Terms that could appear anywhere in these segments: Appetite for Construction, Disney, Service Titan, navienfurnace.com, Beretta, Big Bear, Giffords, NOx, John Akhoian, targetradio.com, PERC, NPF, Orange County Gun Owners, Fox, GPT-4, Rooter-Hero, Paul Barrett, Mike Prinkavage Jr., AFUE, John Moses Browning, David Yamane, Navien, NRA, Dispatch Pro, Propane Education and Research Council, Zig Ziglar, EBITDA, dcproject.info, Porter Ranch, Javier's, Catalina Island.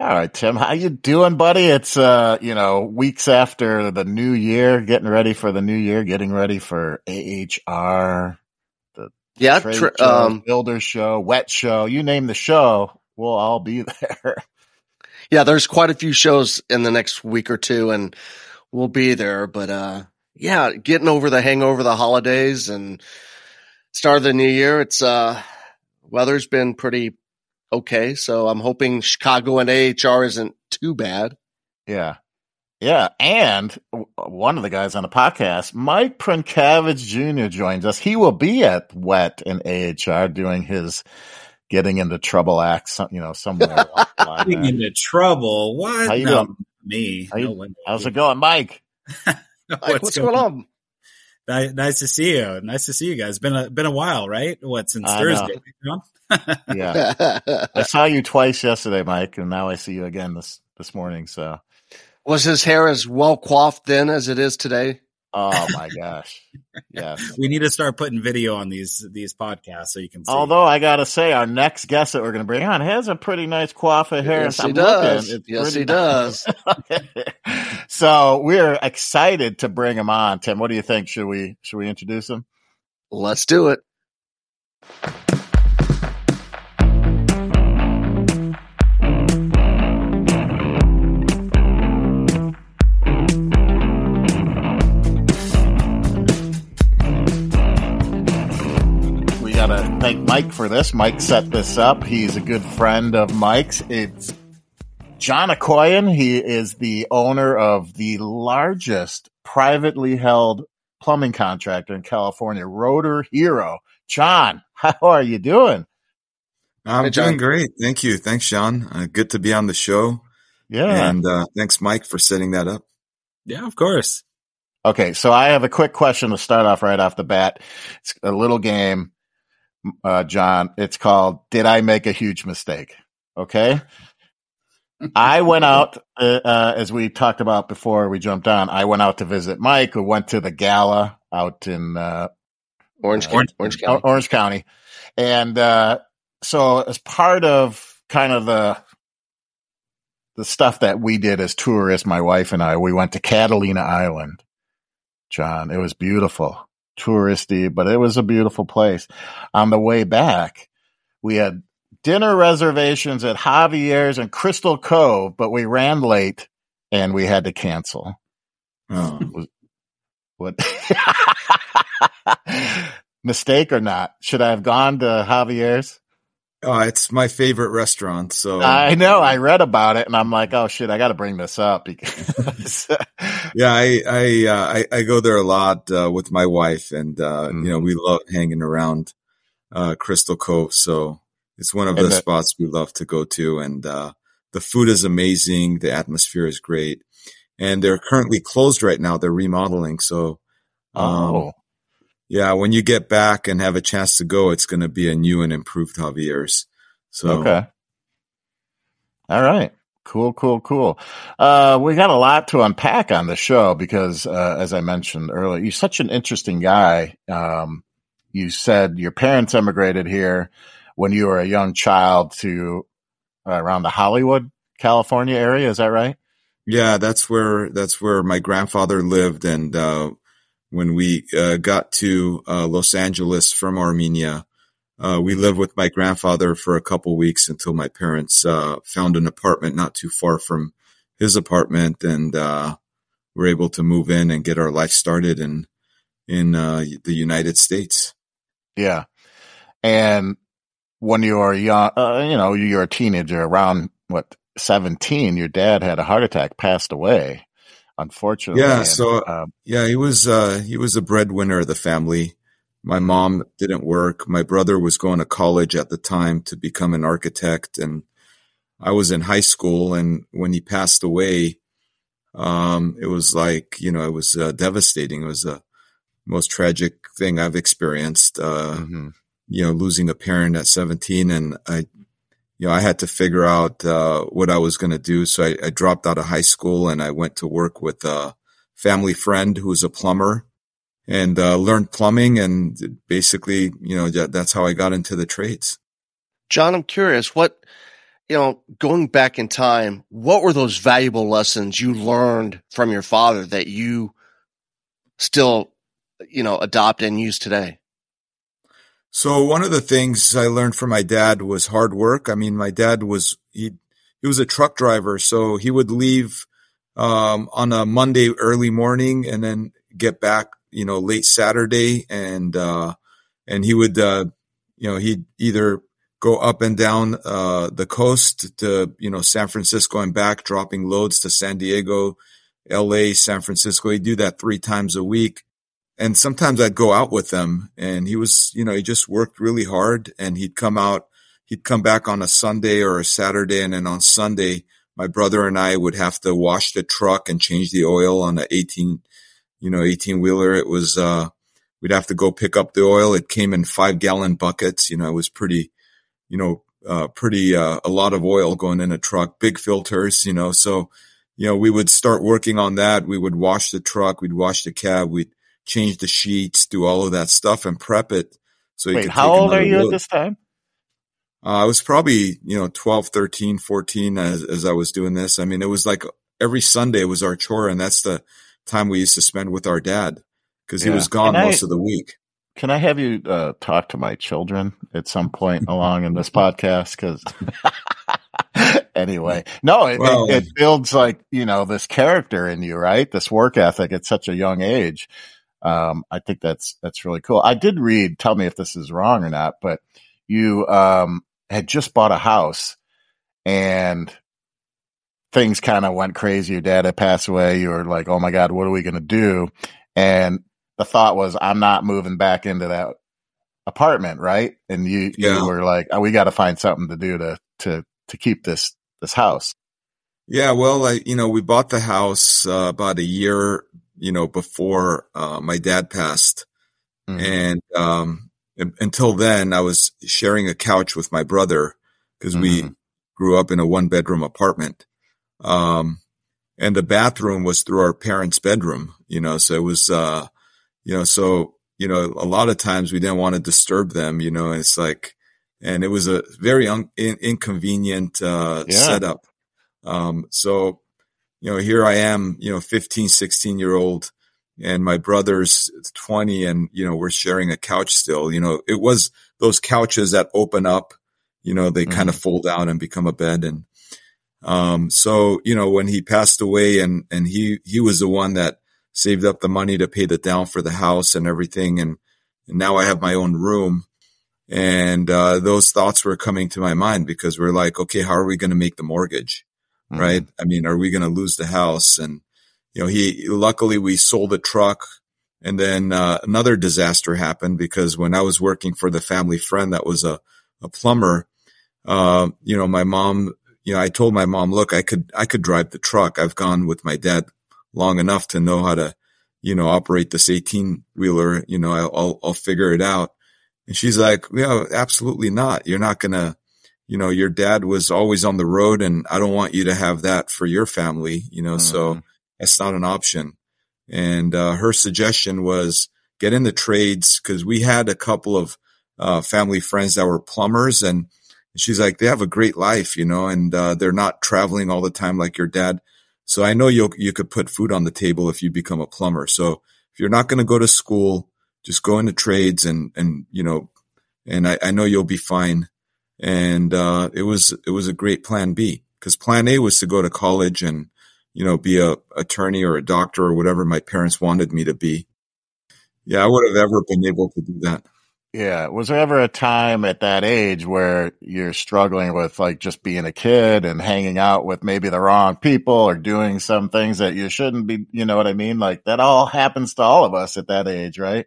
All right, Tim, how you doing, buddy? It's, weeks after the new year, getting ready for AHR, the builder show, wet show, you name the show, we'll all be there. Yeah, there's quite a few shows in the next week or two, and we'll be there. But, getting over the hangover, the holidays, and start of the new year, it's weather's been pretty okay, so I'm hoping Chicago and AHR isn't too bad. Yeah. Yeah, and one of the guys on the podcast, Mike Prinkavage Jr. joins us. He will be at WET and AHR doing his getting into trouble act, somewhere. Getting into trouble? What? How you doing? Me. How's it going, Mike? What's going on? Nice to see you. Nice to see you guys. Been a while, right? What, since Thursday? Yeah, I saw you twice yesterday, Mike, and now I see you again this morning. So, was his hair as well coiffed then as it is today? Oh my gosh! Yes, we need to start putting video on these podcasts so you can see. Although I gotta say, our next guest that we're going to bring on has a pretty nice coif of hair. Yes, he does. So we're excited to bring him on, Tim. What do you think? Should we introduce him? Let's do it. Thank Mike for this. Mike set this up. He's a good friend of Mike's. It's John Akhoian. He is the owner of the largest privately held plumbing contractor in California, Rooter-Hero. John, how are you doing? I'm doing great. Thank you. Thanks, John. Good to be on the show. Yeah. And thanks, Mike, for setting that up. Yeah, of course. Okay, so I have a quick question to start off right off the bat. It's a little game. John, it's called Did I Make a Huge Mistake? Okay. I went out, as we talked about before we jumped on, I went out to visit Mike, who went to the gala out in Orange County. And so as part of kind of the stuff that we did as tourists, my wife and I, we went to Catalina Island. John, it was beautiful. Touristy, but it was a beautiful place. On the way back, we had dinner reservations at Javier's and Crystal Cove, but we ran late and we had to cancel. Mistake or not? Should I have gone to Javier's? Oh, it's my favorite restaurant. So I know I read about it, and I'm like, oh shit, I got to bring this up because yeah, I go there a lot with my wife, and we love hanging around Crystal Cove. So it's one of the spots we love to go to, and the food is amazing, the atmosphere is great, and they're currently closed right now. They're remodeling, so yeah, when you get back and have a chance to go, it's going to be a new and improved Javier's. So, okay. All right. Cool. We got a lot to unpack on the show because, as I mentioned earlier, you're such an interesting guy. You said your parents emigrated here when you were a young child to around the Hollywood, California area. Is that right? Yeah, that's where my grandfather lived, and when we got to Los Angeles from Armenia, we lived with my grandfather for a couple weeks until my parents found an apartment not too far from his apartment, and were able to move in and get our life started in the United States. Yeah. And when you were young, you're a teenager around 17, your dad had a heart attack, passed away. Unfortunately. Yeah. So, he was the breadwinner of the family. My mom didn't work. My brother was going to college at the time to become an architect, and I was in high school. And when he passed away, it was it was devastating. It was the most tragic thing I've experienced, losing a parent at 17. And I had to figure out what I was going to do. So I dropped out of high school and I went to work with a family friend who was a plumber, and learned plumbing. And basically, that's how I got into the trades. John, I'm curious, what you know, going back in time, what were those valuable lessons you learned from your father that you still, you know, adopt and use today? So one of the things I learned from my dad was hard work. I mean, my dad was, he was a truck driver, so he would leave on a Monday early morning and then get back, you know, late Saturday. And he would, you know, he'd either go up and down the coast to, you know, San Francisco and back, dropping loads to San Diego, LA, San Francisco. He'd do that 3 times a week. And sometimes I'd go out with him, and he was, you know, he just worked really hard, and he'd come out, he'd come back on a Sunday or a Saturday. And then on Sunday, my brother and I would have to wash the truck and change the oil on an 18 wheeler. It was, we'd have to go pick up the oil. It came in 5-gallon buckets. You know, it was pretty, you know, a lot of oil going in a truck, big filters, you know. So, you know, we would start working on that. We would wash the truck. We'd wash the cab. We'd change the sheets, do all of that stuff, and prep it. So wait, how old are you at this time? I was probably, you know, 12, 13, 14 as I was doing this. I mean, it was like every Sunday was our chore, and that's the time we used to spend with our dad because he was gone most of the week. Can I have you talk to my children at some point along in this podcast? Because anyway, no, it builds, like, you know, this character in you, right? This work ethic at such a young age. I think that's really cool. I did read, tell me if this is wrong or not, but you had just bought a house and things kind of went crazy. Your dad had passed away. You were like, oh my God, what are we going to do? And the thought was, I'm not moving back into that apartment. Right. And you were like, oh, we got to find something to do to keep this house. Yeah. Well, you know, we bought the house about a year, you know, before my dad passed. Mm-hmm. And until then, I was sharing a couch with my brother because mm-hmm. we grew up in a 1-bedroom apartment. And the bathroom was through our parents' bedroom, you know, so it was, you know, so, you know, a lot of times we didn't want to disturb them, you know, and it's like, and it was a very inconvenient setup. So, you know, here I am, you know, 15, 16-year-old, and my brother's 20, and, you know, we're sharing a couch still. You know, it was those couches that open up, you know, they mm-hmm. kind of fold out and become a bed. And so, you know, when he passed away, and he was the one that saved up the money to pay the down for the house and everything. And now I have my own room. And those thoughts were coming to my mind because we're like, okay, how are we going to make the mortgage, mm-hmm. right? I mean, are we going to lose the house? And, you know, luckily we sold the truck, and then another disaster happened because when I was working for the family friend that was a plumber, you know, my mom, you know, I told my mom, look, I could drive the truck. I've gone with my dad long enough to know how to, you know, operate this 18-wheeler. You know, I'll figure it out. And she's like, yeah, absolutely not. You're not going to, you know, your dad was always on the road, and I don't want you to have that for your family, you know, mm-hmm. so that's not an option. And her suggestion was get in the trades, because we had a couple of family friends that were plumbers, and she's like, they have a great life, you know, and they're not traveling all the time like your dad. So I know you could put food on the table if you become a plumber. So if you're not going to go to school, just go into trades and, you know, and I know you'll be fine. And, it was a great plan B, because plan A was to go to college and, you know, be a attorney or a doctor or whatever my parents wanted me to be. Yeah. I would have ever been able to do that. Yeah. Was there ever a time at that age where you're struggling with, like, just being a kid and hanging out with maybe the wrong people or doing some things that you shouldn't be, you know what I mean? Like, that all happens to all of us at that age, right?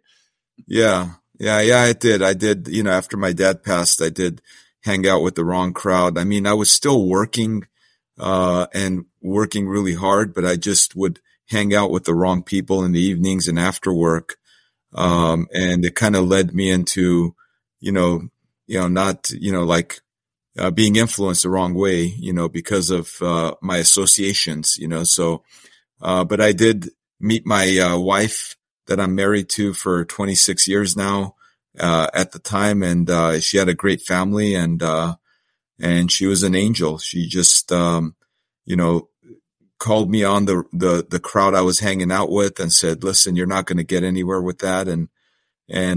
Yeah, it did. I did, you know, after my dad passed, I did hang out with the wrong crowd. I mean, I was still working, and working really hard, but I just would hang out with the wrong people in the evenings and after work. And it kind of led me into, you know, not, you know, like, being influenced the wrong way, you know, because of, my associations, you know, so, but I did meet my, wife that I'm married to for 26 years now, at the time. And, she had a great family, and, and she was an angel. She just, called me on the crowd I was hanging out with and said, listen, you're not going to get anywhere with that. And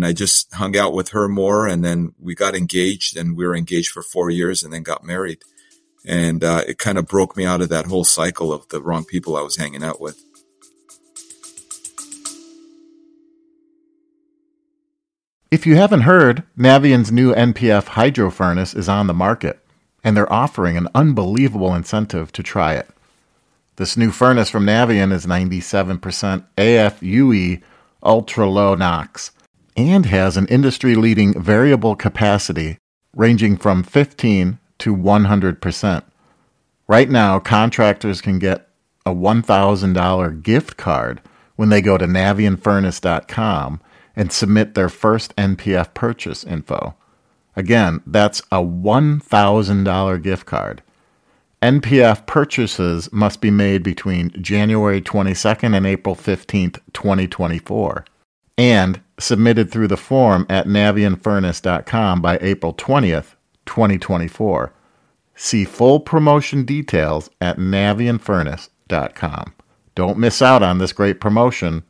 I just hung out with her more. And then we got engaged, and we were engaged for 4 years and then got married. And it kind of broke me out of that whole cycle of the wrong people I was hanging out with. If you haven't heard, Navien's new NPF hydro furnace is on the market, and they're offering an unbelievable incentive to try it. This new furnace from Navien is 97% AFUE ultra-low NOx and has an industry-leading variable capacity ranging from 15 to 100%. Right now, contractors can get a $1,000 gift card when they go to navienfurnace.com and submit their first NPF purchase info. Again, that's a $1,000 gift card. NPF purchases must be made between January 22nd and April 15th, 2024, and submitted through the form at navienfurnace.com by April 20th, 2024. See full promotion details at navienfurnace.com. Don't miss out on this great promotion.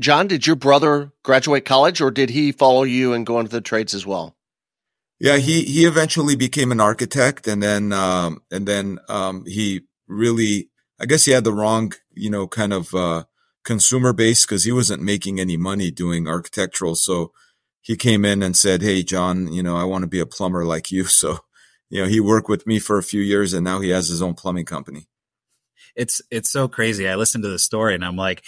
John, did your brother graduate college, or did he follow you and go into the trades as well? Yeah, he eventually became an architect, and then he really, I guess he had the wrong, consumer base, because he wasn't making any money doing architectural. So he came in and said, "Hey, John, I want to be a plumber like you." So, he worked with me for a few years, and now he has his own plumbing company. It's so crazy. I listened to the story and I'm like,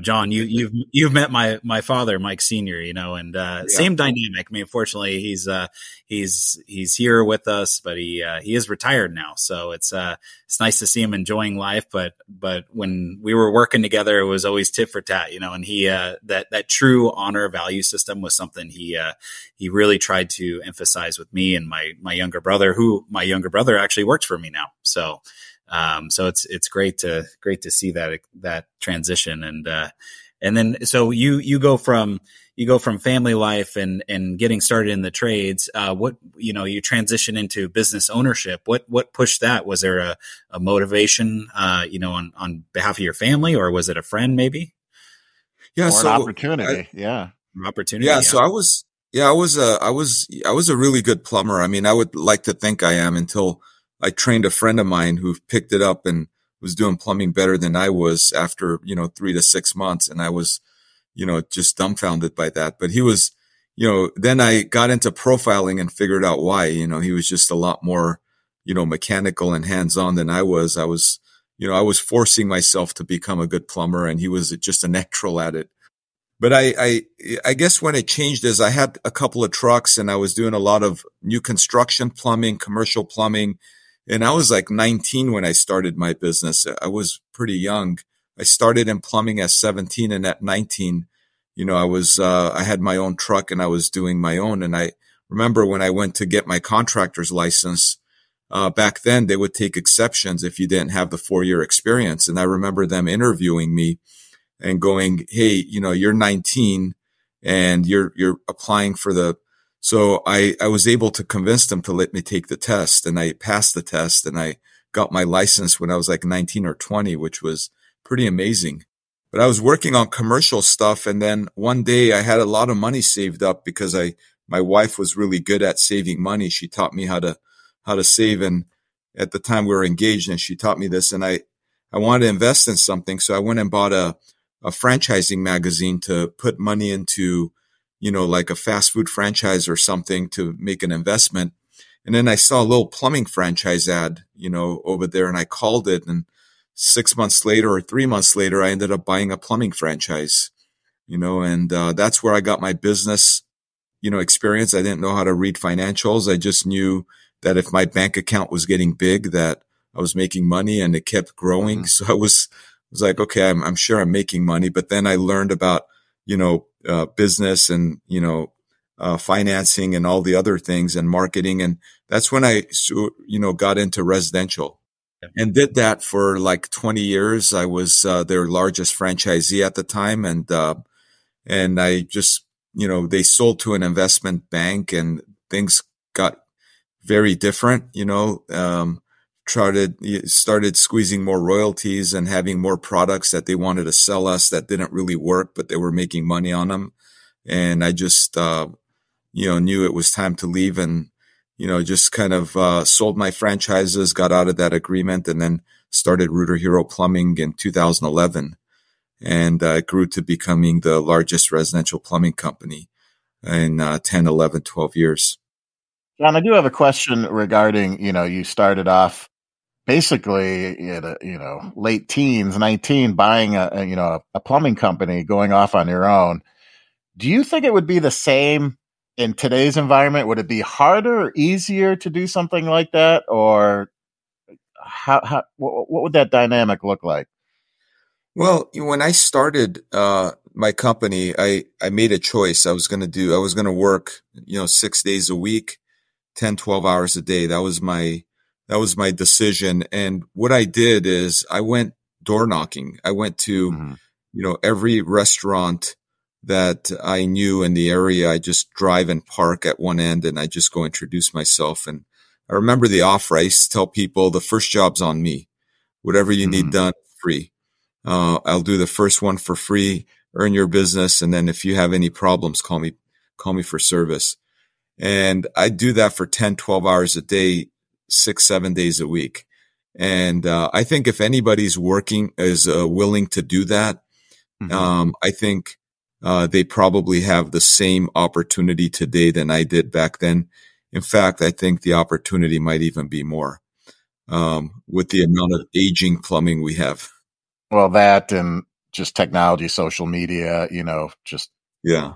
John, you've met my father, Mike Sr., and yeah. Same dynamic. I mean, fortunately, he's here with us, but he is retired now. So it's nice to see him enjoying life. But when we were working together, it was always tit for tat, and he, that true honor value system was something he really tried to emphasize with me and my younger brother, who my younger brother actually works for me now. So, it's great to see that transition. And then, so you go from family life and getting started in the trades, you transition into business ownership. What pushed that? Was there a motivation, on behalf of your family, or was it a friend maybe? Yeah. Or so an opportunity. Yeah. So I was a really good plumber. I mean, I would like to think I am, until I trained a friend of mine who picked it up and was doing plumbing better than I was after, 3 to 6 months. And I was, just dumbfounded by that. But he was, then I got into profiling and figured out why. He was just a lot more, mechanical and hands-on than I was. I was forcing myself to become a good plumber, and he was just a natural at it. But I guess when it changed is I had a couple of trucks, and I was doing a lot of new construction plumbing, commercial plumbing. And I was like 19 when I started my business. I was pretty young. I started in plumbing at 17, and at 19, I had my own truck and I was doing my own. And I remember when I went to get my contractor's license, back then they would take exceptions if you didn't have the 4-year experience. And I remember them interviewing me and going, "Hey, you're 19 and you're applying for the." So I was able to convince them to let me take the test, and I passed the test, and I got my license when I was like 19 or 20, which was pretty amazing. But I was working on commercial stuff. And then one day I had a lot of money saved up, because my wife was really good at saving money. She taught me how to save. And at the time we were engaged, and she taught me this, and I wanted to invest in something. So I went and bought a franchising magazine to put money into, like a fast food franchise or something, to make an investment. And then I saw a little plumbing franchise ad, over there, and I called it. And 6 months later or 3 months later, I ended up buying a plumbing franchise, and that's where I got my business, experience. I didn't know how to read financials. I just knew that if my bank account was getting big, that I was making money, and it kept growing. So I was like, okay, I'm sure I'm making money. But then I learned about, business and, financing and all the other things, and marketing. And that's when I, got into residential and did that for like 20 years. I was, their largest franchisee at the time. And I just you know, they sold to an investment bank and things got very different, you know, started squeezing more royalties and having more products that they wanted to sell us that didn't really work, but they were making money on them. And I just, you know, knew it was time to leave and, you know, just kind of, sold my franchises, got out of that agreement, and then started Rooter-Hero Plumbing in 2011. And it grew to becoming the largest residential plumbing company in 10, 11, 12 years. John, I do have a question regarding, you know, you started off basically at a, you know, late teens, 19, buying a, you know, a plumbing company, going off on your own. Do you think it would be the same in today's environment? Would it be harder or easier to do something like that? Or how what would that dynamic look like? Well, when I started my company, I made a choice. I was going to work, you know, 6 days a week, 10, 12 hours a day. That was my decision. And what I did is I went door knocking. I went to, you know, every restaurant that I knew in the area. I just drive and park at one end and I just go introduce myself. And I remember the offer. I used to tell people the first job's on me. Whatever you need done, free. I'll do the first one for free, earn your business. And then if you have any problems, call me for service. And I do that for 10, 12 hours a day, 6, 7 days a week. And, I think if anybody's willing to do that, I think, they probably have the same opportunity today than I did back then. In fact, I think the opportunity might even be more, with the amount of aging plumbing we have. Well, that and just technology, social media, you know, just. Yeah.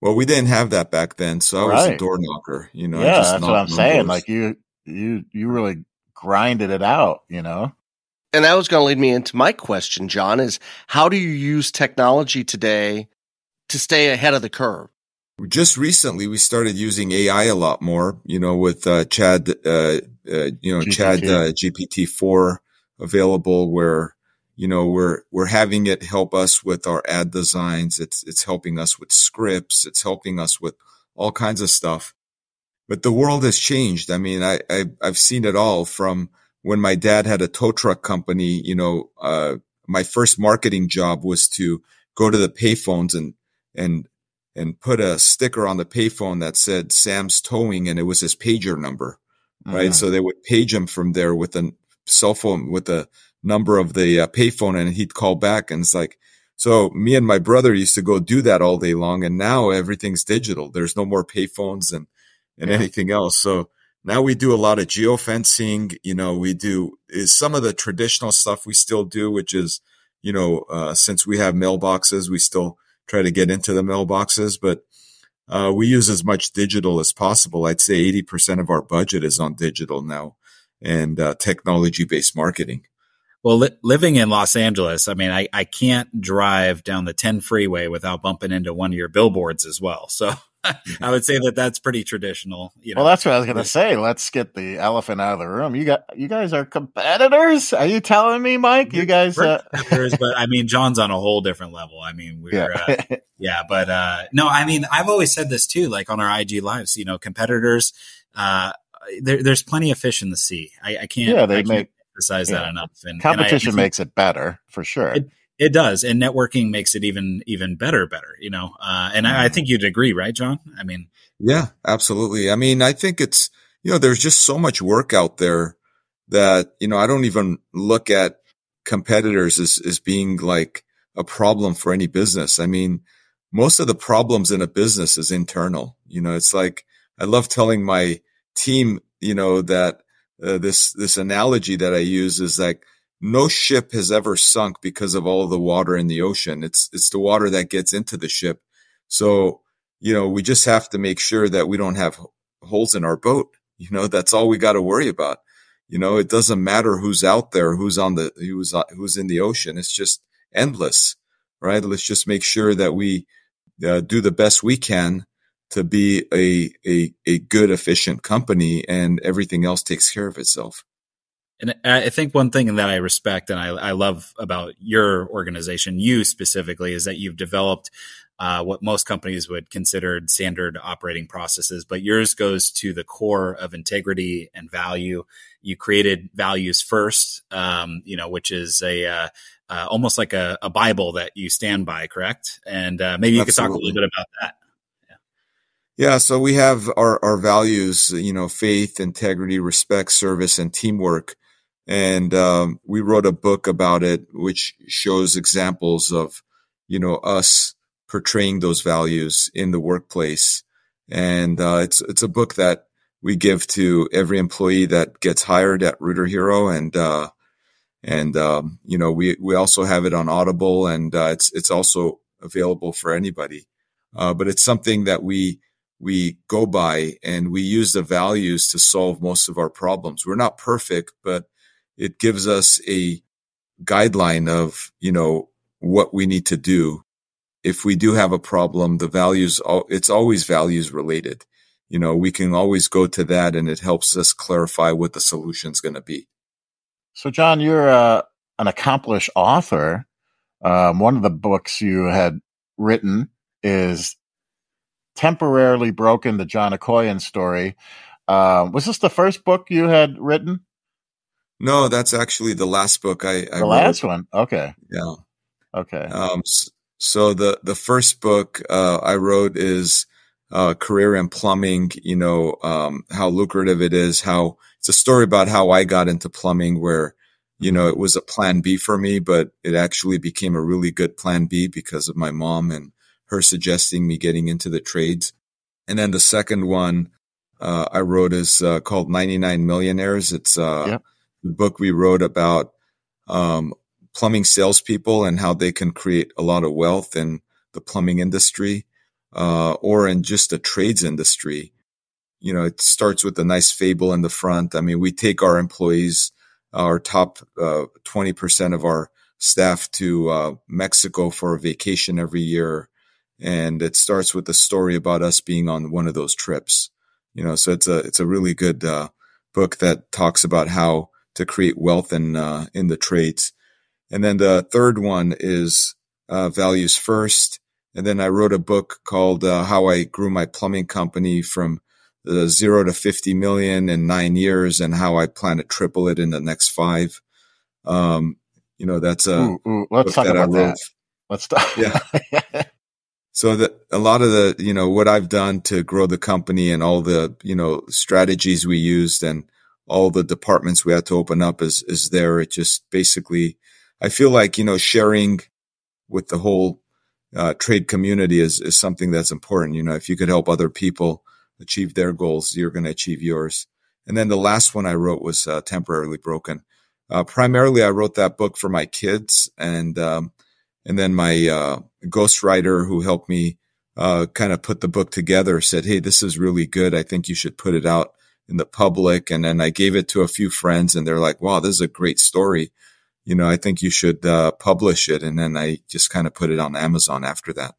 Well, we didn't have that back then. So I was a door knocker, you know. Yeah, that's what I'm saying. Like you really grinded it out, you know. And that was going to lead me into my question, John, is how do you use technology today to stay ahead of the curve? Just recently, we started using AI a lot more, you know, with GPT-4 available where, you know, we're having it help us with our ad designs. It's helping us with scripts. It's helping us with all kinds of stuff. But the world has changed. I mean, I've seen it all from when my dad had a tow truck company. You know, my first marketing job was to go to the payphones and put a sticker on the payphone that said Sam's Towing, and it was his pager number, right? So they would page him from there with a cell phone with a number of the payphone, and he'd call back. And it's like, so me and my brother used to go do that all day long. And now everything's digital. There's no more payphones and anything else. So now we do a lot of geofencing. You know, we do some of the traditional stuff we still do, which is, you know, since we have mailboxes, we still try to get into the mailboxes, but we use as much digital as possible. I'd say 80% of our budget is on digital now and technology-based marketing. Well, living in Los Angeles, I mean, I can't drive down the 10 freeway without bumping into one of your billboards as well. So I would say that's pretty traditional. You know. Well, that's what I was going to say. Let's get the elephant out of the room. You guys are competitors. Are you telling me, Mike? You guys are competitors, but I mean, John's on a whole different level. I mean, no, I mean, I've always said this too, like on our IG lives, you know, competitors, there's plenty of fish in the sea. I can't emphasize that enough. And competition makes it better for sure. It does. And networking makes it even better, you know? I think you'd agree, right, John? I mean, yeah, absolutely. I mean, I think it's, you know, there's just so much work out there that, you know, I don't even look at competitors as being like a problem for any business. I mean, most of the problems in a business is internal. You know, it's like, I love telling my team, you know, that, this analogy that I use is like no ship has ever sunk because of all the water in the ocean. It's the water that gets into the ship. So, you know, we just have to make sure that we don't have holes in our boat. You know, that's all we got to worry about. You know, it doesn't matter who's out there, who's in the ocean. It's just endless, right? Let's just make sure that we do the best we can to be a good, efficient company, and everything else takes care of itself. And I think one thing that I respect and I love about your organization, you specifically, is that you've developed what most companies would consider standard operating processes, but yours goes to the core of integrity and value. You created values first, which is almost like a Bible that you stand by, correct? And maybe you could talk a little bit about that. Yeah, so we have our values, faith, integrity, respect, service, and teamwork. And we wrote a book about it, which shows examples of, us portraying those values in the workplace. And it's a book that we give to every employee that gets hired at Rooter-Hero. And, we also have it on Audible, and it's also available for anybody. But it's something that we go by, and we use the values to solve most of our problems. We're not perfect, but it gives us a guideline of, what we need to do. If we do have a problem, the values, it's always values related. We can always go to that, and it helps us clarify what the solution's going to be. So, John, you're an accomplished author. One of the books you had written is Temporarily Broken, the John Akhoian Story. Was this the first book you had written? No, that's actually the last book I wrote. The last one? Okay. Yeah. Okay. So the first book I wrote is Career in Plumbing, how lucrative it is, how it's a story about how I got into plumbing, where, it was a plan B for me, but it actually became a really good plan B because of my mom and her suggesting me getting into the trades. And then the second one I wrote is called 99 Millionaires. It's the book we wrote about plumbing salespeople and how they can create a lot of wealth in the plumbing industry or in just the trades industry. It starts with a nice fable in the front. I mean, we take our employees, our top 20% of our staff to Mexico for a vacation every year. And it starts with a story about us being on one of those trips, so it's a really good book that talks about how to create wealth in the trades. And then the third one is Values First. And then I wrote a book called How I Grew My Plumbing Company from $0 to 50 million in 9 years, and how I plan to triple it in the next 5. That's a let's talk about that. Let's talk. Yeah. So that a lot of the, what I've done to grow the company and all the, strategies we used and all the departments we had to open up is there. It just basically, I feel like, sharing with the whole trade community is something that's important. If you could help other people achieve their goals, you're going to achieve yours. And then the last one I wrote was Temporarily Broken. Primarily, I wrote that book for my kids and then my ghostwriter who helped me kind of put the book together said, "Hey, this is really good. I think you should put it out in the public." And then I gave it to a few friends, and they're like, "Wow, this is a great story. I think you should publish it." And then I just kind of put it on Amazon after that.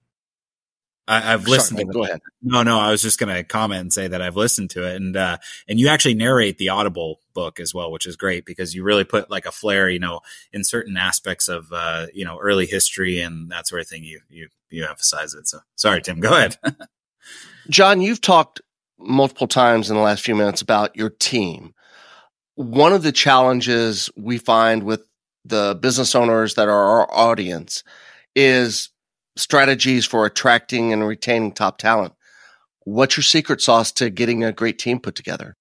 I've listened. Sorry, go ahead. No, I was just going to comment and say that I've listened to it, and you actually narrate the Audible book as well, which is great because you really put like a flair, in certain aspects of early history and that sort of thing. You emphasize it. So sorry, Tim, go ahead. John, you've talked multiple times in the last few minutes about your team. One of the challenges we find with the business owners that are our audience is strategies for attracting and retaining top talent. What's your secret sauce to getting a great team put together?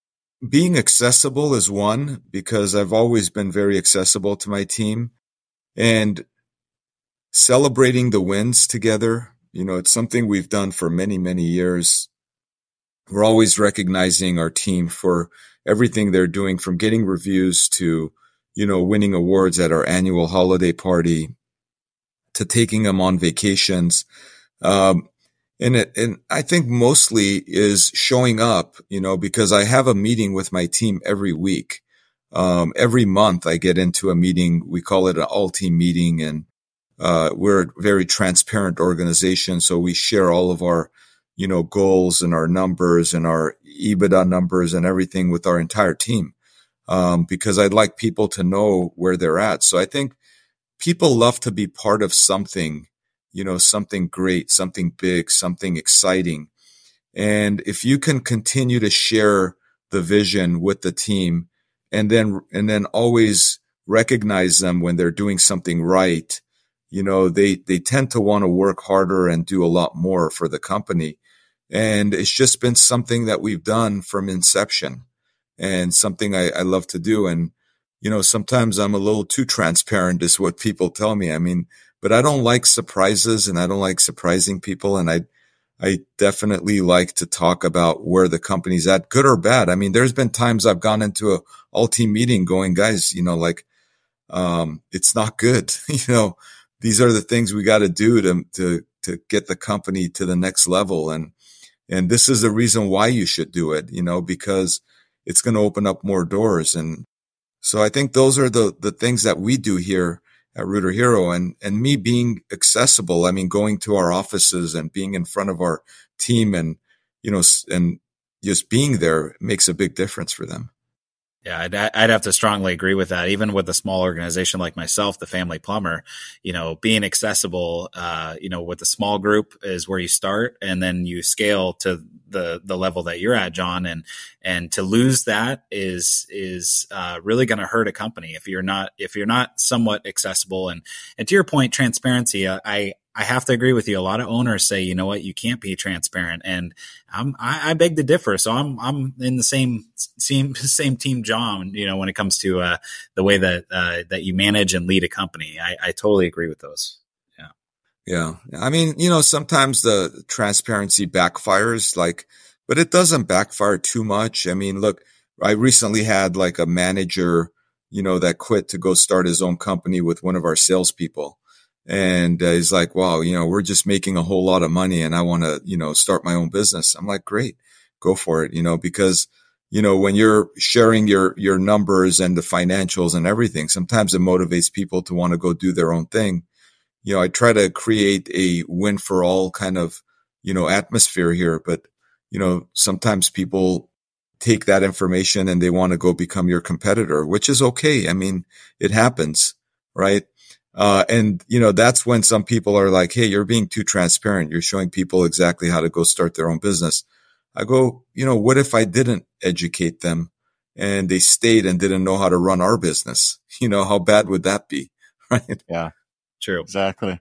Being accessible is one, because I've always been very accessible to my team, and celebrating the wins together. It's something we've done for many, many years. We're always recognizing our team for everything they're doing, from getting reviews to, winning awards at our annual holiday party, to taking them on vacations. And I think mostly is showing up, because I have a meeting with my team every week. Every month I get into a meeting. We call it an all team meeting, and we're a very transparent organization. So we share all of our, goals and our numbers and our EBITDA numbers and everything with our entire team. Because I'd like people to know where they're at. So I think people love to be part of something you know, something great, something big, something exciting. And if you can continue to share the vision with the team and then always recognize them when they're doing something right, you know, they tend to want to work harder and do a lot more for the company. And it's just been something that we've done from inception and something I love to do. And, you know, sometimes I'm a little too transparent is what people tell me. I mean, but I don't like surprises and I don't like surprising people. And I definitely like to talk about where the company's at, good or bad. I mean, there's been times I've gone into a all team meeting going, guys, you know, like, it's not good. You know, these are the things we got to do to get the company to the next level. And this is the reason why you should do it, you know, because it's going to open up more doors. And so I think those are the things that we do here at Rooter-Hero, and me being accessible. I mean, going to our offices and being in front of our team and, you know, and just being there makes a big difference for them. Yeah, I'd have to strongly agree with that. Even with a small organization like myself, the Family Plumber, you know, being accessible, you know, with a small group is where you start, and then you scale to the level that you're at, John. And to lose that is really going to hurt a company if you're not somewhat accessible. And to your point, transparency, I have to agree with you. A lot of owners say, you know what, you can't be transparent, and I beg to differ. So I'm in the same team, John. You know, when it comes to the way that you manage and lead a company, I totally agree with those. Yeah. I mean, you know, sometimes the transparency backfires, like, but it doesn't backfire too much. I mean, look, I recently had like a manager, you know, that quit to go start his own company with one of our salespeople. And he's like, wow, you know, we're just making a whole lot of money and I want to, you know, start my own business. I'm like, great, go for it. You know, because, you know, when you're sharing your numbers and the financials and everything, sometimes it motivates people to want to go do their own thing. You know, I try to create a win for all kind of, you know, atmosphere here, but, you know, sometimes people take that information and they want to go become your competitor, which is okay. I mean, it happens, right? And you know, that's when some people are like, hey, you're being too transparent. You're showing people exactly how to go start their own business. I go, you know, what if I didn't educate them and they stayed and didn't know how to run our business? You know, how bad would that be? Right. Yeah. True. Exactly.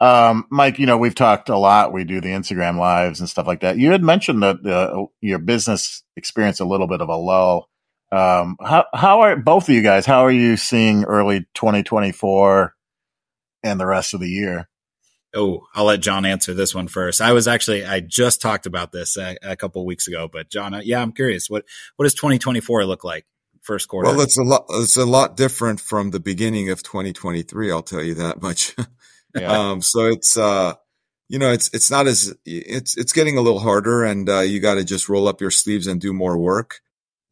Mike, you know, we've talked a lot. We do the Instagram lives and stuff like that. You had mentioned that your business experienced a little bit of a lull. How are both of you guys, how are you seeing early 2024 and the rest of the year? Oh, I'll let John answer this one first. I just talked about this a couple of weeks ago, but John, yeah, I'm curious. What does 2024 look like? First quarter? Well, it's a lot different from the beginning of 2023. I'll tell you that much. Yeah. So it's, you know, it's not as it's getting a little harder, and you got to just roll up your sleeves and do more work.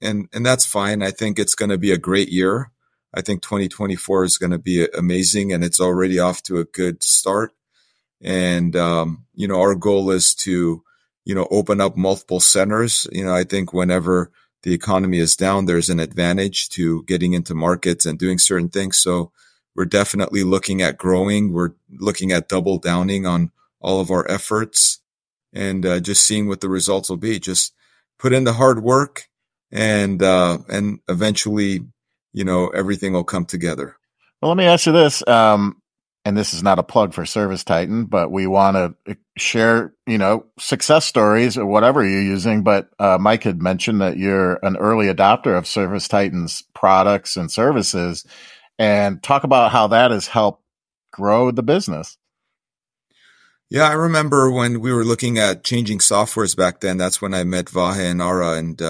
And that's fine. I think it's going to be a great year. I think 2024 is going to be amazing, and it's already off to a good start. And, you know, our goal is to, you know, open up multiple centers. You know, I think whenever the economy is down, there's an advantage to getting into markets and doing certain things. So we're definitely looking at growing. We're looking at double downing on all of our efforts and just seeing what the results will be. Just put in the hard work. And eventually, you know, everything will come together. Well, let me ask you this, and this is not a plug for Service Titan, but we want to share, you know, success stories or whatever you're using. But Mike had mentioned that you're an early adopter of Service Titan's products and services, and talk about how that has helped grow the business. Yeah, I remember when we were looking at changing softwares back then, that's when I met Vahe and Ara, and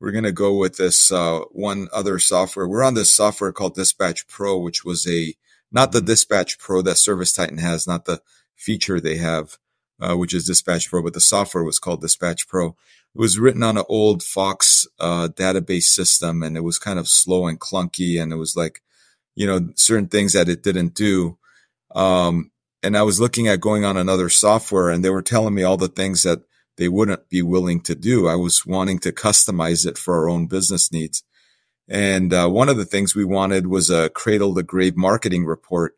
we're going to go with this one other software. We're on this software called Dispatch Pro, which was not the Dispatch Pro that Service Titan has, not the feature they have, which is Dispatch Pro, but the software was called Dispatch Pro. It was written on an old Fox database system, and it was kind of slow and clunky, and it was like, you know, certain things that it didn't do. And I was looking at going on another software, and they were telling me all the things that they wouldn't be willing to do. I was wanting to customize it for our own business needs. And one of the things we wanted was a cradle to grave marketing report.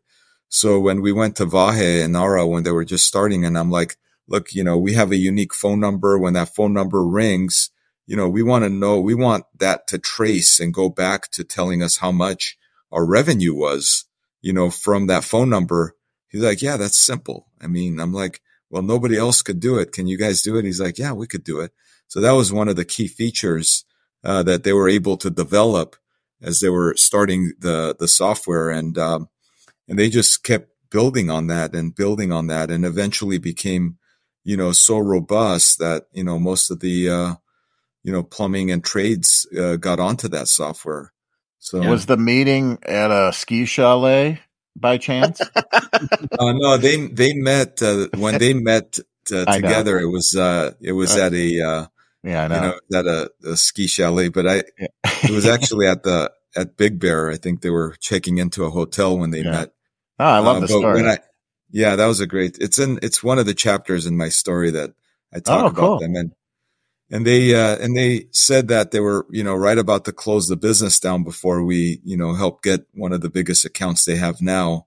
So when we went to Vahe and Nara when they were just starting, and I'm like, look, you know, we have a unique phone number. When that phone number rings, you know, we want to know, we want that to trace and go back to telling us how much our revenue was, you know, from that phone number. He's like, yeah, that's simple. I mean, I'm like, well, nobody else could do it. Can you guys do it? He's like, yeah, we could do it. So that was one of the key features that they were able to develop as they were starting the software. And they just kept building on that and building on that, and eventually became, you know, so robust that, you know, most of the, you know, plumbing and trades got onto that software. So was the meeting at a ski chalet by chance? No, they met when they met together. Know. It was at a I know. You know, at a ski chalet, but it was actually at Big Bear. I think they were checking into a hotel when they met. Oh, I love the story. Yeah, that was a great. It's one of the chapters in my story that I talk about them. And they said that they were, you know, right about to close the business down before we, you know, helped get one of the biggest accounts they have now.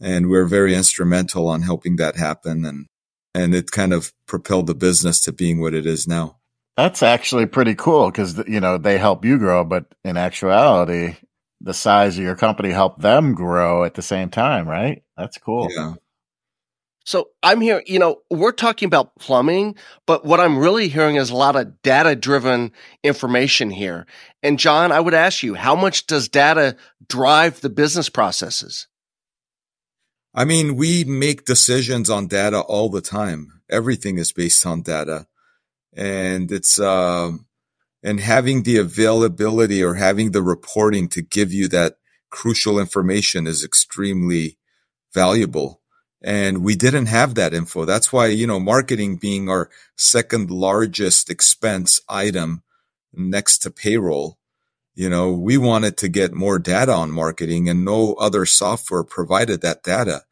And we're very instrumental on helping that happen. And it kind of propelled the business to being what it is now. That's actually pretty cool because, you know, they help you grow, but in actuality, the size of your company helped them grow at the same time, right? That's cool. Yeah. So I'm here, you know, we're talking about plumbing, but what I'm really hearing is a lot of data-driven information here. And John, I would ask you, how much does data drive the business processes? I mean, we make decisions on data all the time. Everything is based on data. And it's, and having the availability or having the reporting to give you that crucial information is extremely valuable. And we didn't have that info. That's why, you know, marketing being our second largest expense item next to payroll, you know, we wanted to get more data on marketing, and no other software provided that data.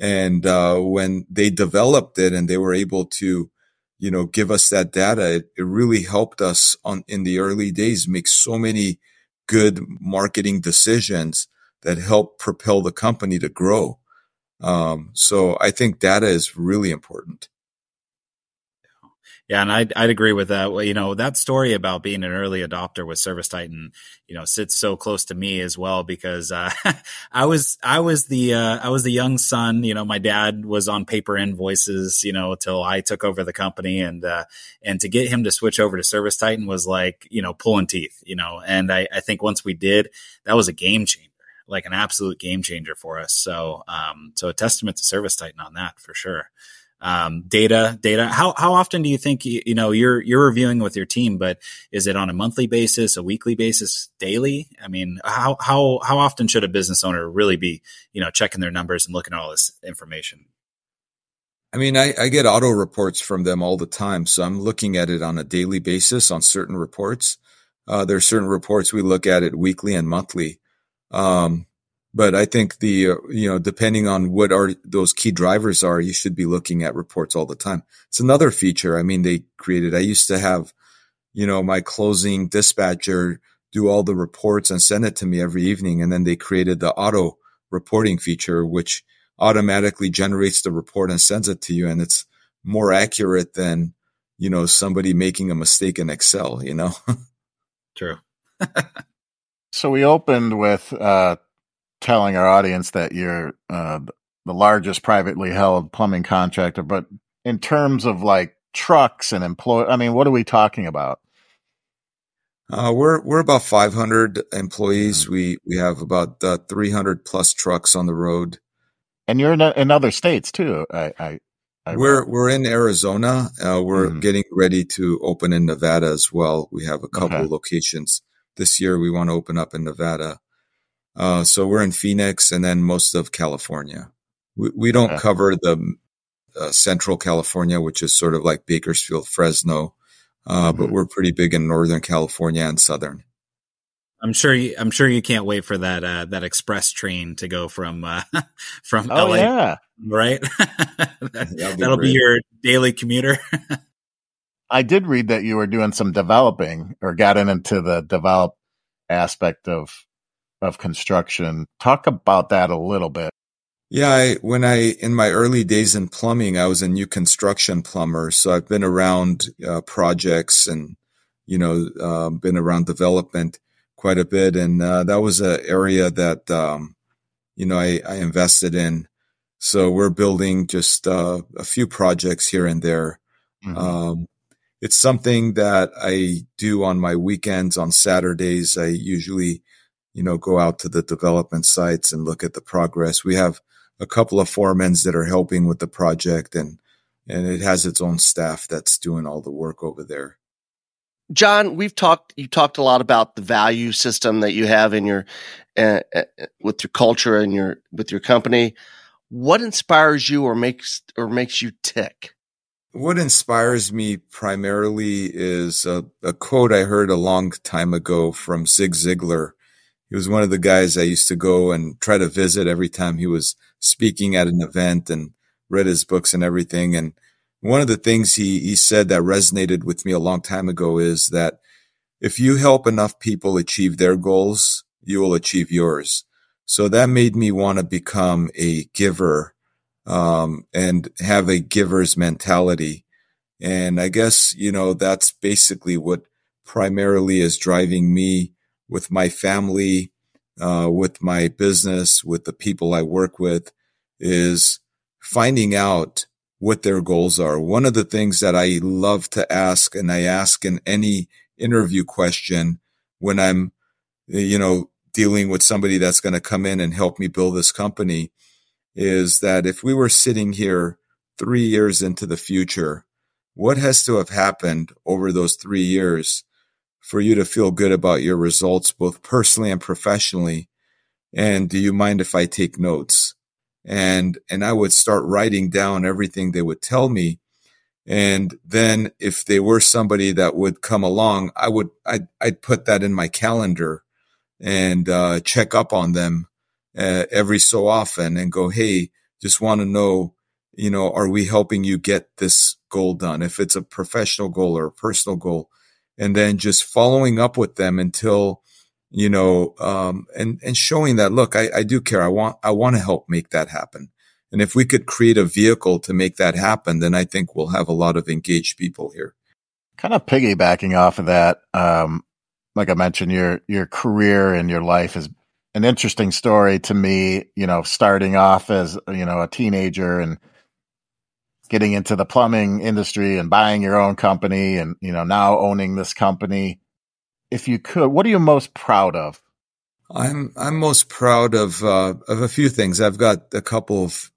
And when they developed it and they were able to, you know, give us that data, it really helped us in the early days make so many good marketing decisions that helped propel the company to grow. So I think data is really important. Yeah. And I'd agree with that. Well, you know, that story about being an early adopter with Service Titan, you know, sits so close to me as well, because, I was the young son. You know, my dad was on paper invoices, you know, till I took over the company, and to get him to switch over to Service Titan was like, you know, pulling teeth, you know, and I think once we did, that was a game changer. Like an absolute game changer for us. So, so a testament to Service Titan on that for sure. Data. How often do you think, you know, you're reviewing with your team, but is it on a monthly basis, a weekly basis, daily? I mean, how often should a business owner really be, you know, checking their numbers and looking at all this information? I mean, I get auto reports from them all the time. So I'm looking at it on a daily basis on certain reports. There are certain reports we look at it weekly and monthly. But I think you know, depending on what are those key drivers are, you should be looking at reports all the time. It's another feature. I mean, they created, I used to have, you know, my closing dispatcher do all the reports and send it to me every evening. And then they created the auto reporting feature, which automatically generates the report and sends it to you. And it's more accurate than, you know, somebody making a mistake in Excel, you know? True. So we opened with telling our audience that you're the largest privately held plumbing contractor, but in terms of like trucks and employees, I mean, what are we talking about? We're about 500 employees. Mm-hmm. We have about 300 plus trucks on the road. And you're in other states too. We're in Arizona. We're getting ready to open in Nevada as well. We have a couple locations. This year, we want to open up in Nevada. So we're in Phoenix and then most of California. We don't cover the central California, which is sort of like Bakersfield, Fresno, but we're pretty big in Northern California and Southern. I'm sure you can't wait for that express train to go from LA, right? That'll be your daily commuter. I did read that you were doing some developing or got into the develop aspect of construction. Talk about that a little bit. Yeah, in my early days in plumbing, I was a new construction plumber. So I've been around projects and, been around development quite a bit. And that was an area that, I invested in. So we're building just a few projects here and there. Mm-hmm. It's something that I do on my weekends. On Saturdays, I usually, go out to the development sites and look at the progress. We have a couple of foremans that are helping with the project, and it has its own staff that's doing all the work over there. John, you talked a lot about the value system that you have in your, with your culture and with your company. What inspires you or makes you tick? What inspires me primarily is a quote I heard a long time ago from Zig Ziglar. He was one of the guys I used to go and try to visit every time he was speaking at an event, and read his books and everything. And one of the things he said that resonated with me a long time ago is that if you help enough people achieve their goals, you will achieve yours. So that made me want to become a giver, and have a giver's mentality. And I guess, that's basically what primarily is driving me with my family, with my business, with the people I work with, is finding out what their goals are. One of the things that I love to ask, and I ask in any interview question when I'm, dealing with somebody that's going to come in and help me build this company, is that if we were sitting here 3 years into the future, what has to have happened over those 3 years for you to feel good about your results, both personally and professionally? And do you mind if I take notes? And I would start writing down everything they would tell me. And then if they were somebody that would come along, I'd put that in my calendar and check up on them every so often and go, hey, just want to know, are we helping you get this goal done? If it's a professional goal or a personal goal. And then just following up with them until, and showing that, look, I do care. I want to help make that happen. And if we could create a vehicle to make that happen, then I think we'll have a lot of engaged people here. Kind of piggybacking off of that, like I mentioned, your career and your life is an interesting story to me, starting off as, a teenager and getting into the plumbing industry and buying your own company and, now owning this company. If you could, what are you most proud of? I'm most proud of a few things. I've got a couple of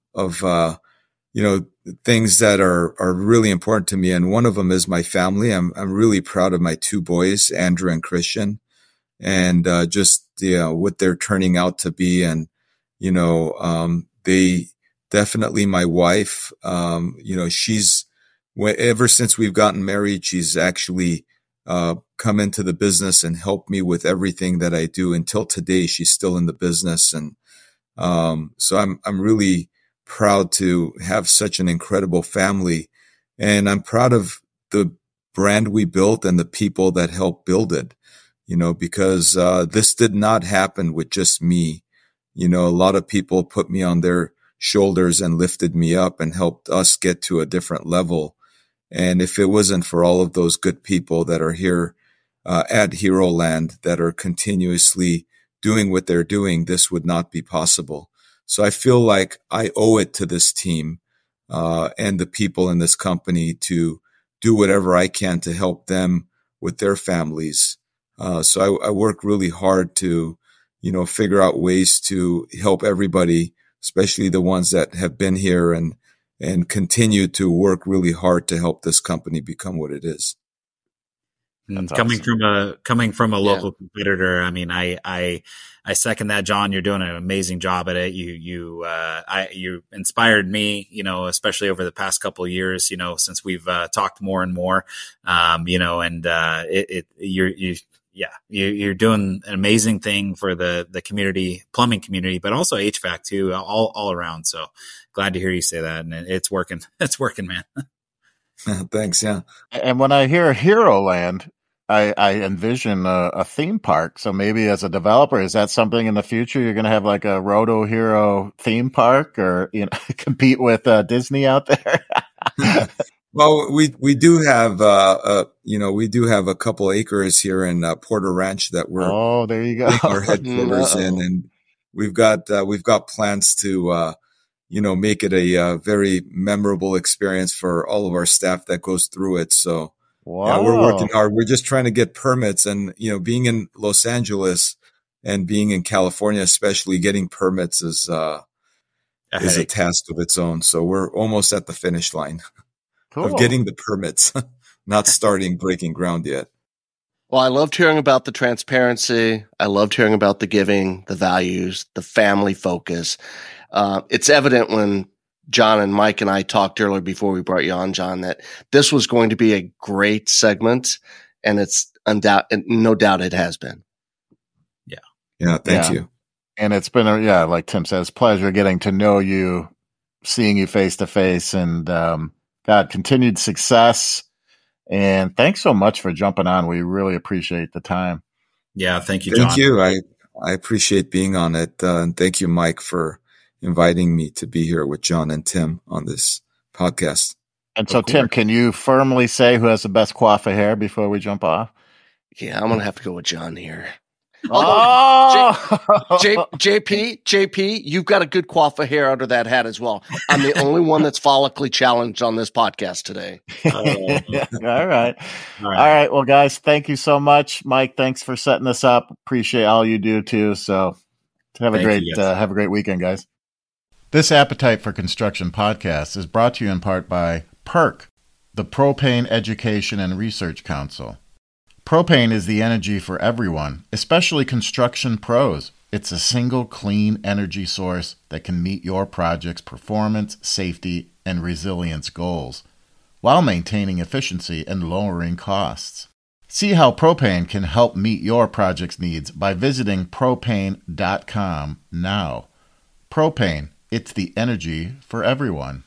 things that are really important to me. And one of them is my family. I'm really proud of my two boys, Andrew and Christian, and, just, what they're turning out to be. And, they, definitely my wife, she's, ever since we've gotten married, she's actually come into the business and helped me with everything that I do until today. She's still in the business. And so I'm really proud to have such an incredible family. And I'm proud of the brand we built and the people that helped build it, because this did not happen with just me. A lot of people put me on their shoulders and lifted me up and helped us get to a different level. And if it wasn't for all of those good people that are here at Hero Land that are continuously doing what they're doing, this would not be possible. So I feel like I owe it to this team and the people in this company to do whatever I can to help them with their families. So I work really hard to, figure out ways to help everybody, especially the ones that have been here and continue to work really hard to help this company become what it is. That's coming awesome. Coming from a local competitor, I mean, I second that, John. You're doing an amazing job at it. You inspired me, especially over the past couple of years, since we've talked more and more, you're doing an amazing thing for the community, plumbing community, but also HVAC too, all around. So glad to hear you say that. And it's working, man. Thanks. Yeah. And when I hear Hero Land, I envision a theme park. So maybe as a developer, is that something in the future you're going to have like a Rooter-Hero theme park, or compete with Disney out there? Well, we do have we do have a couple acres here in Porter Ranch that we're there you go our headquarters in, and we've got plans to make it a very memorable experience for all of our staff that goes through it. So wow. Yeah, we're working hard. We're just trying to get permits, and being in Los Angeles and being in California, especially getting permits is a task of its own. So we're almost at the finish line. Cool. Of getting the permits, not starting breaking ground yet. Well, I loved hearing about the transparency. I loved hearing about the giving, the values, the family focus. It's evident when John and Mike and I talked earlier before we brought you on, John, that this was going to be a great segment, and it's no doubt it has been. Yeah. Yeah. Thank you. And it's been, like Tim says, pleasure getting to know you, seeing you face to face, and, God, continued success, and thanks so much for jumping on. We really appreciate the time. Yeah, thank you, John. Thank you. I appreciate being on it, and thank you, Mike, for inviting me to be here with John and Tim on this podcast. And so, Tim, can you firmly say who has the best coif of hair before we jump off? Yeah, I'm going to have to go with John here. Oh, JP, you've got a good coif of hair under that hat as well. I'm the only one that's follically challenged on this podcast today. All right. Well, guys, thank you so much. Mike, thanks for setting this up. Appreciate all you do too. So have a great weekend, guys. This Appetite for Construction podcast is brought to you in part by PERC, the Propane Education and Research Council. Propane is the energy for everyone, especially construction pros. It's a single clean energy source that can meet your project's performance, safety, and resilience goals, while maintaining efficiency and lowering costs. See how propane can help meet your project's needs by visiting propane.com now. Propane, it's the energy for everyone.